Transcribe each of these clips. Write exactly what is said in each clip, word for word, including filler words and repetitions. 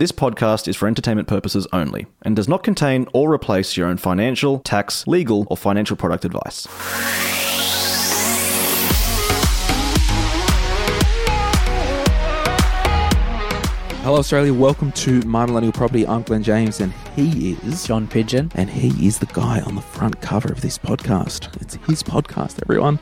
This podcast is for entertainment purposes only and does not contain or replace your own financial, tax, legal, or financial product advice. Hello Australia, welcome to My Millennial Property. I'm Glenn James and he is... John Pidgeon. And he is the guy on the front cover of this podcast. It's his podcast, everyone.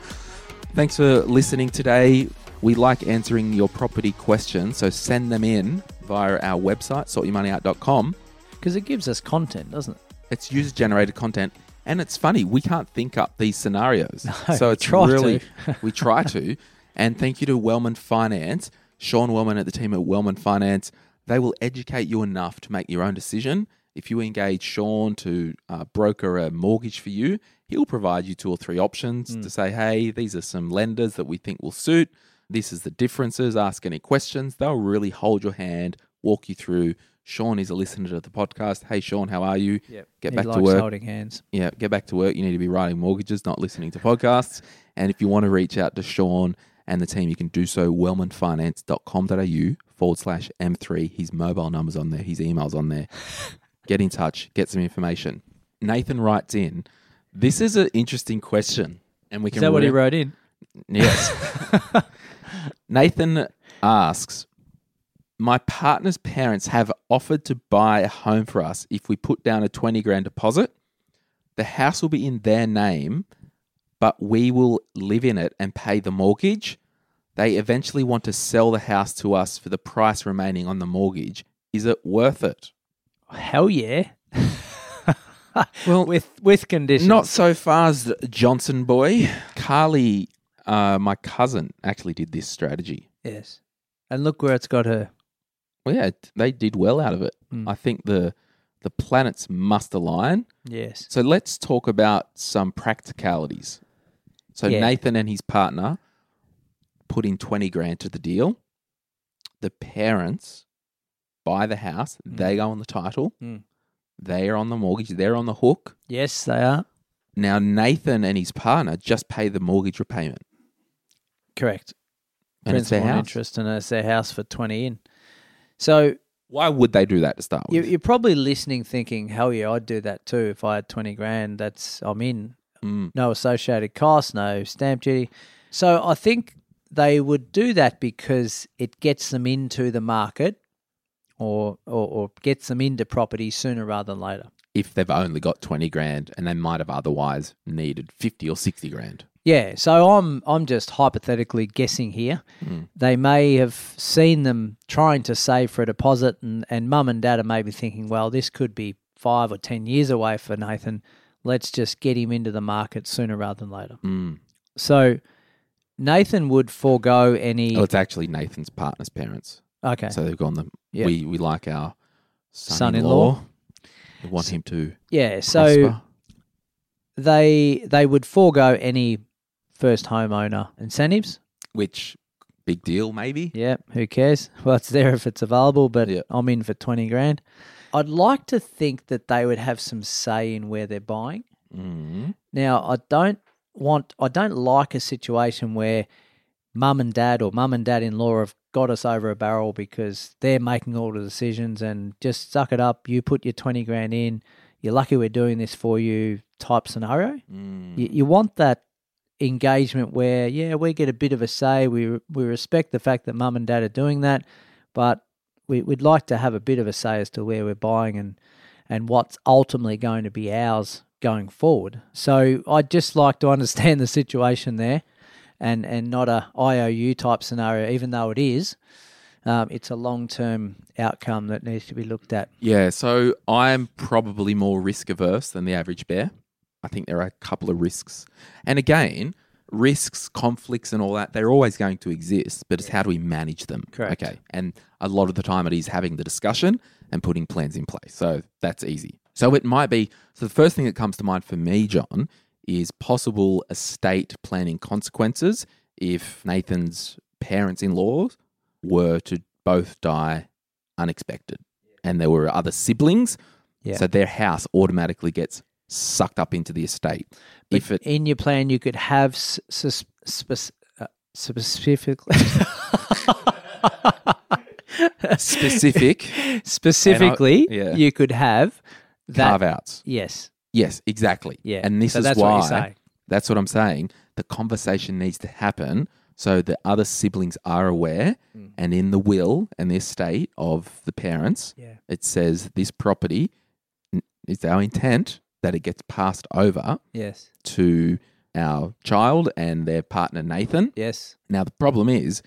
Thanks for listening today. We like answering your property questions, so send them in via our website, sort your money out dot com. Because it gives us content, doesn't it? It's user-generated content. And it's funny, we can't think up these scenarios. No, so it's try really, to. we try to. And thank you to Wellman Finance, Sean Wellman at the team at Wellman Finance. They will educate you enough to make your own decision. If you engage Sean to uh, broker a mortgage for you, he'll provide you two or three options mm. to say, hey, these are some lenders that we think will suit. This is the differences. Ask any questions. They'll really hold your hand, walk you through. Sean is a listener to the podcast. Hey, Sean, how are you? Yep. Get he back likes to work. Holding hands. Yeah, get back to work. You need to be writing mortgages, not listening to podcasts. And if you want to reach out to Sean and the team, you can do so, wellman finance dot com dot a u forward slash M three. His mobile number's on there. His email's on there. Get in touch. Get some information. Nathan writes in, this is an interesting question. And we can. Is that re- what he wrote in? Yes. Nathan asks, my partner's parents have offered to buy a home for us if we put down a twenty grand deposit. The house will be in their name, but we will live in it and pay the mortgage. They eventually want to sell the house to us for the price remaining on the mortgage. Is it worth it? Hell yeah. Well, with with conditions. Not so fast, Johnson boy. Carly, uh, my cousin, actually did this strategy. Yes. And look where it's got her. Well, yeah, they did well out of it. Mm. I think the the planets must align. Yes. So let's talk about some practicalities. So yeah. Nathan and his partner put in twenty grand to the deal. The parents buy the house. Mm. They go on the title. Mm. They are on the mortgage. They're on the hook. Yes, they are. Now, Nathan and his partner just pay the mortgage repayment. Correct. And it's their house. Interest and it's their house for twenty in. So why would they do that to start with? You're probably listening thinking, hell yeah, I'd do that too. If I had twenty grand, that's I'm in. Mm. No associated costs, no stamp duty. So I think they would do that because it gets them into the market. Or, or or gets them into property sooner rather than later. If they've only got twenty grand and they might have otherwise needed fifty or sixty grand. Yeah, so I'm I'm just hypothetically guessing here. Mm. They may have seen them trying to save for a deposit and, and mum and dad are maybe thinking, well, this could be five or ten years away for Nathan. Let's just get him into the market sooner rather than later. Mm. So Nathan would forego any... Oh, it's actually Nathan's partner's parents. Okay. So they've gone, the, yep. we, we like our son-in-law. son-in-law. We want him to Yeah, prosper. So they they would forego any first homeowner incentives. Which, big deal maybe. Yeah, who cares? Well, it's there if it's available, but yep. I'm in for twenty grand. I'd like to think that they would have some say in where they're buying. Mm-hmm. Now, I don't want, I don't like a situation where mum and dad or mum and dad-in-law have got us over a barrel because they're making all the decisions and just suck it up. You put your twenty grand in. You're lucky we're doing this for you type scenario. Mm. You, you want that engagement where, yeah, we get a bit of a say. We we respect the fact that mum and dad are doing that, but we, we'd like to have a bit of a say as to where we're buying and, and what's ultimately going to be ours going forward. So I'd just like to understand the situation there. And and not a I O U type scenario, even though it is, um, it's a long-term outcome that needs to be looked at. Yeah, so I'm probably more risk-averse than the average bear. I think there are a couple of risks. And again, risks, conflicts and all that, they're always going to exist, but it's how do we manage them? Correct. Okay. And a lot of the time it is having the discussion and putting plans in place. So that's easy. So it might be, so the first thing that comes to mind for me, John, is possible estate planning consequences if Nathan's parents-in-law were to both die unexpected and there were other siblings. Yeah. So their house automatically gets sucked up into the estate. But if it, in your plan, you could have s- s- spe- uh, specifically... Specific. Specifically, I, yeah. you could have... That, carve-outs. Yes. Yes, exactly. Yeah. And this so is that's why... What you're saying. That's what I'm saying. The conversation needs to happen so the other siblings are aware mm. and in the will and the estate of the parents, yeah. it says this property, it's our intent that it gets passed over yes. to our child and their partner, Nathan. Yes. Now, the problem is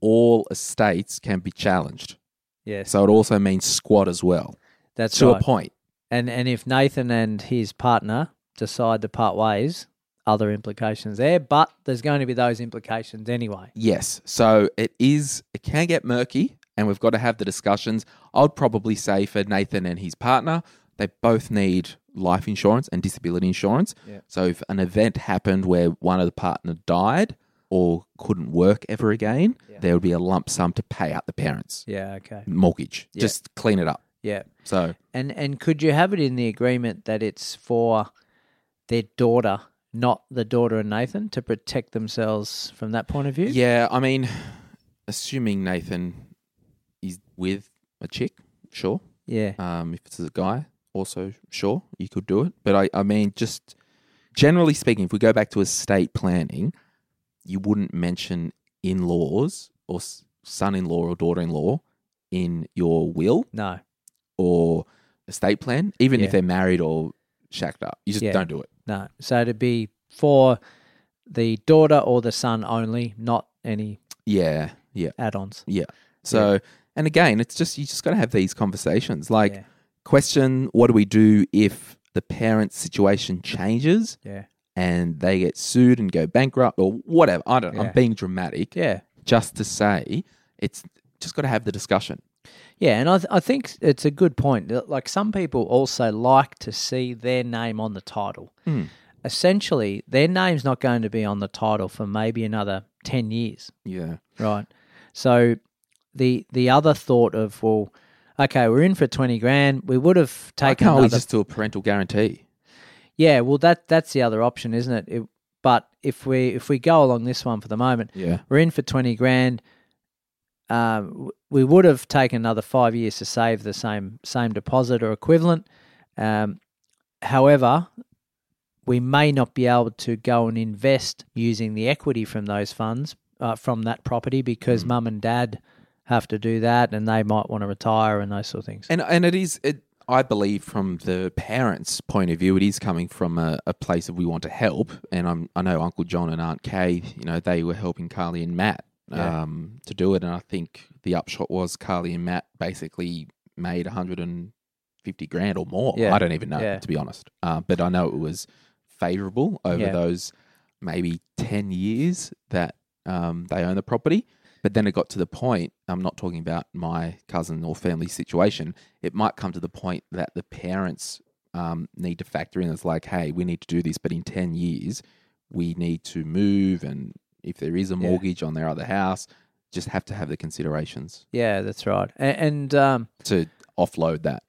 all estates can be challenged. Yes. So it also means squat as well. That's to right. a point. And and if Nathan and his partner decide to part ways, other implications there, but there's going to be those implications anyway. Yes. So it is, it can get murky and we've got to have the discussions. I'd probably say for Nathan and his partner, they both need life insurance and disability insurance. Yeah. So if an event happened where one of the partner died or couldn't work ever again, yeah. there would be a lump sum to pay out the parents. Yeah, okay. Mortgage. Yeah. Just clean it up. Yeah. So and and could you have it in the agreement that it's for their daughter, not the daughter and Nathan, to protect themselves from that point of view? Yeah, I mean, assuming Nathan is with a chick, sure. Yeah. Um, if it's a guy, also sure, you could do it. But I, I mean, just generally speaking, if we go back to estate planning, you wouldn't mention in-laws or son-in-law or daughter-in-law in your will. No. Or estate plan, even yeah. if they're married or shacked up. You just yeah. don't do it. No. So to be for the daughter or the son only, not any yeah, yeah. add-ons. Yeah. So, yeah. and again, it's just, you just got to have these conversations. Like, yeah. question, what do we do if the parent's situation changes yeah. and they get sued and go bankrupt or whatever? I don't know. Yeah. I'm being dramatic. Yeah. Just to say, it's just got to have the discussion. Yeah, and I, th- I think it's a good point. Like some people also like to see their name on the title. Mm. Essentially, their name's not going to be on the title for maybe another ten years. Yeah. Right. So the the other thought of, well, okay, we're in for twenty grand. We would have taken another. Why can't we just do a parental guarantee? Yeah, well, that that's the other option, isn't it? it but if we if we go along this one for the moment, yeah. we're in for twenty grand. Um, we would have taken another five years to save the same same deposit or equivalent. Um, however, we may not be able to go and invest using the equity from those funds, uh, from that property, because mm. mum and dad have to do that and they might want to retire and those sort of things. And and it is, it, I believe from the parents' point of view, it is coming from a, a place of we want to help. And I'm, I know Uncle John and Aunt Kay, you know, they were helping Carly and Matt. Yeah. Um, to do it, and I think the upshot was Carly and Matt basically made one hundred fifty grand or more. Yeah. I don't even know, yeah. to be honest. Uh, but I know it was favourable over yeah. those maybe ten years that um, they own the property. But then it got to the point, I'm not talking about my cousin or family situation, it might come to the point that the parents um, need to factor in. It's like, hey, we need to do this, but in ten years, we need to move and if there is a mortgage yeah. on their other house, just have to have the considerations. Yeah, that's right. And, and um, to offload that.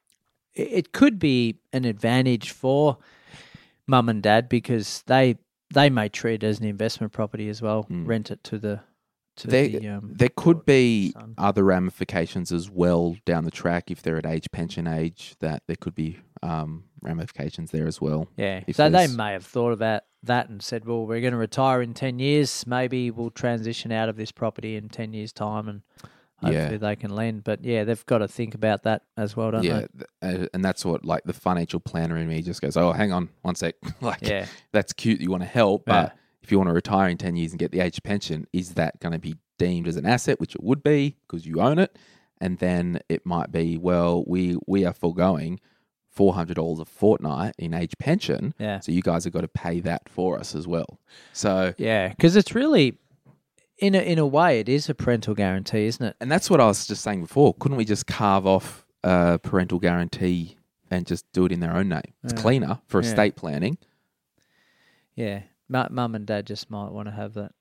It could be an advantage for mum and dad because they they may treat it as an investment property as well, mm. rent it to the to there, the um, there could be son. Other ramifications as well down the track if they're at age pension age that there could be um, ramifications there as well. Yeah, so they may have thought about that and said, well, we're going to retire in ten years. Maybe we'll transition out of this property in ten years' time and hopefully yeah. they can lend. But, yeah, they've got to think about that as well, don't yeah. they? Yeah, and that's what, like, the financial planner in me just goes, oh, hang on one sec. Like, yeah. that's cute that you want to help, but yeah. if you want to retire in ten years and get the age pension, is that going to be deemed as an asset, which it would be because you own it? And then it might be, well, we, we are foregoing four hundred dollars a fortnight in age pension. Yeah. So you guys have got to pay that for us as well. So yeah, because it's really, in a, in a way, it is a parental guarantee, isn't it? And that's what I was just saying before. Couldn't we just carve off a parental guarantee and just do it in their own name? It's yeah. cleaner for estate yeah. planning. Yeah. Mum and dad just might want to have that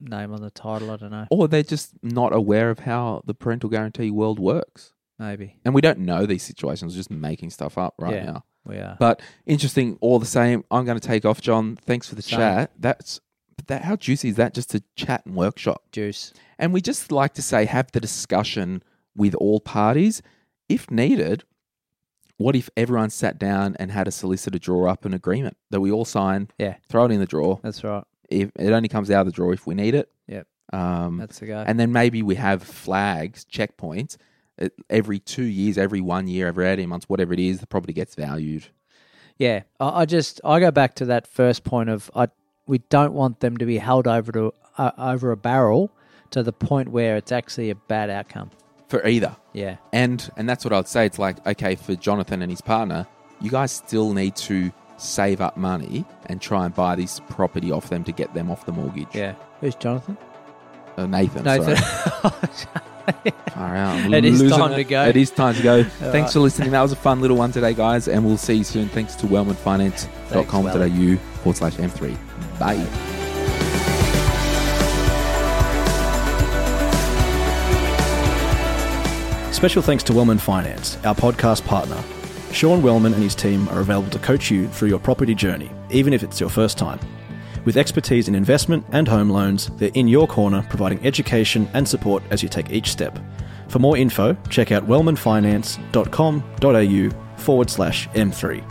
name on the title. I don't know. Or they're just not aware of how the parental guarantee world works. Maybe. And we don't know these situations. We're just making stuff up right yeah, now. We are. But interesting all the same. I'm going to take off, John. Thanks for the same. chat. That's that. How juicy is that? Just to chat and workshop. Juice. And we just like to say, have the discussion with all parties. If needed, what if everyone sat down and had a solicitor draw up an agreement that we all sign? Yeah. Throw it in the drawer. That's right. If it only comes out of the drawer if we need it. Yep. Um, That's the guy. And then maybe we have flags, checkpoints. Every two years, every one year, every eighteen months, whatever it is, the property gets valued. Yeah, I, I just I go back to that first point of I we don't want them to be held over to uh, over a barrel to the point where it's actually a bad outcome for either. Yeah, and and that's what I'd say. It's like, okay, for Jonathan and his partner, you guys still need to save up money and try and buy this property off them to get them off the mortgage. Yeah, who's Jonathan? Uh, Nathan. Nathan. Sorry. Right, it is time it. to go. It is time to go. Thanks for listening. That was a fun little one today, guys, and we'll see you soon. Thanks to wellman finance dot com dot a u forward slash M three. Bye. Special thanks to Wellman Finance, our podcast partner. Sean Wellman and his team are available to coach you through your property journey, even if it's your first time. With expertise in investment and home loans, they're in your corner, providing education and support as you take each step. For more info, check out wellman finance dot com dot a u forward slash M three.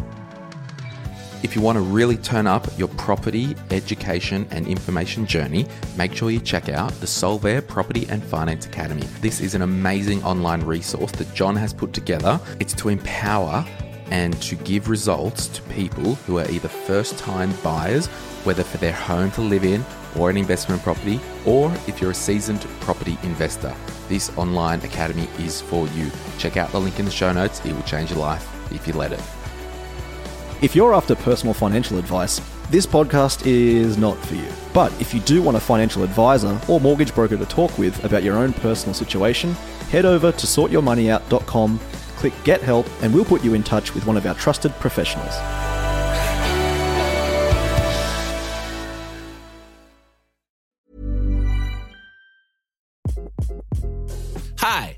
If you want to really turn up your property, education and information journey, make sure you check out the Solvair Property and Finance Academy. This is an amazing online resource that John has put together. It's to empower and to give results to people who are either first-time buyers, whether for their home to live in or an investment property, or if you're a seasoned property investor. This online academy is for you. Check out the link in the show notes. It will change your life if you let it. If you're after personal financial advice, this podcast is not for you. But if you do want a financial advisor or mortgage broker to talk with about your own personal situation, head over to sort your money out dot com, click Get Help, and we'll put you in touch with one of our trusted professionals. Hi,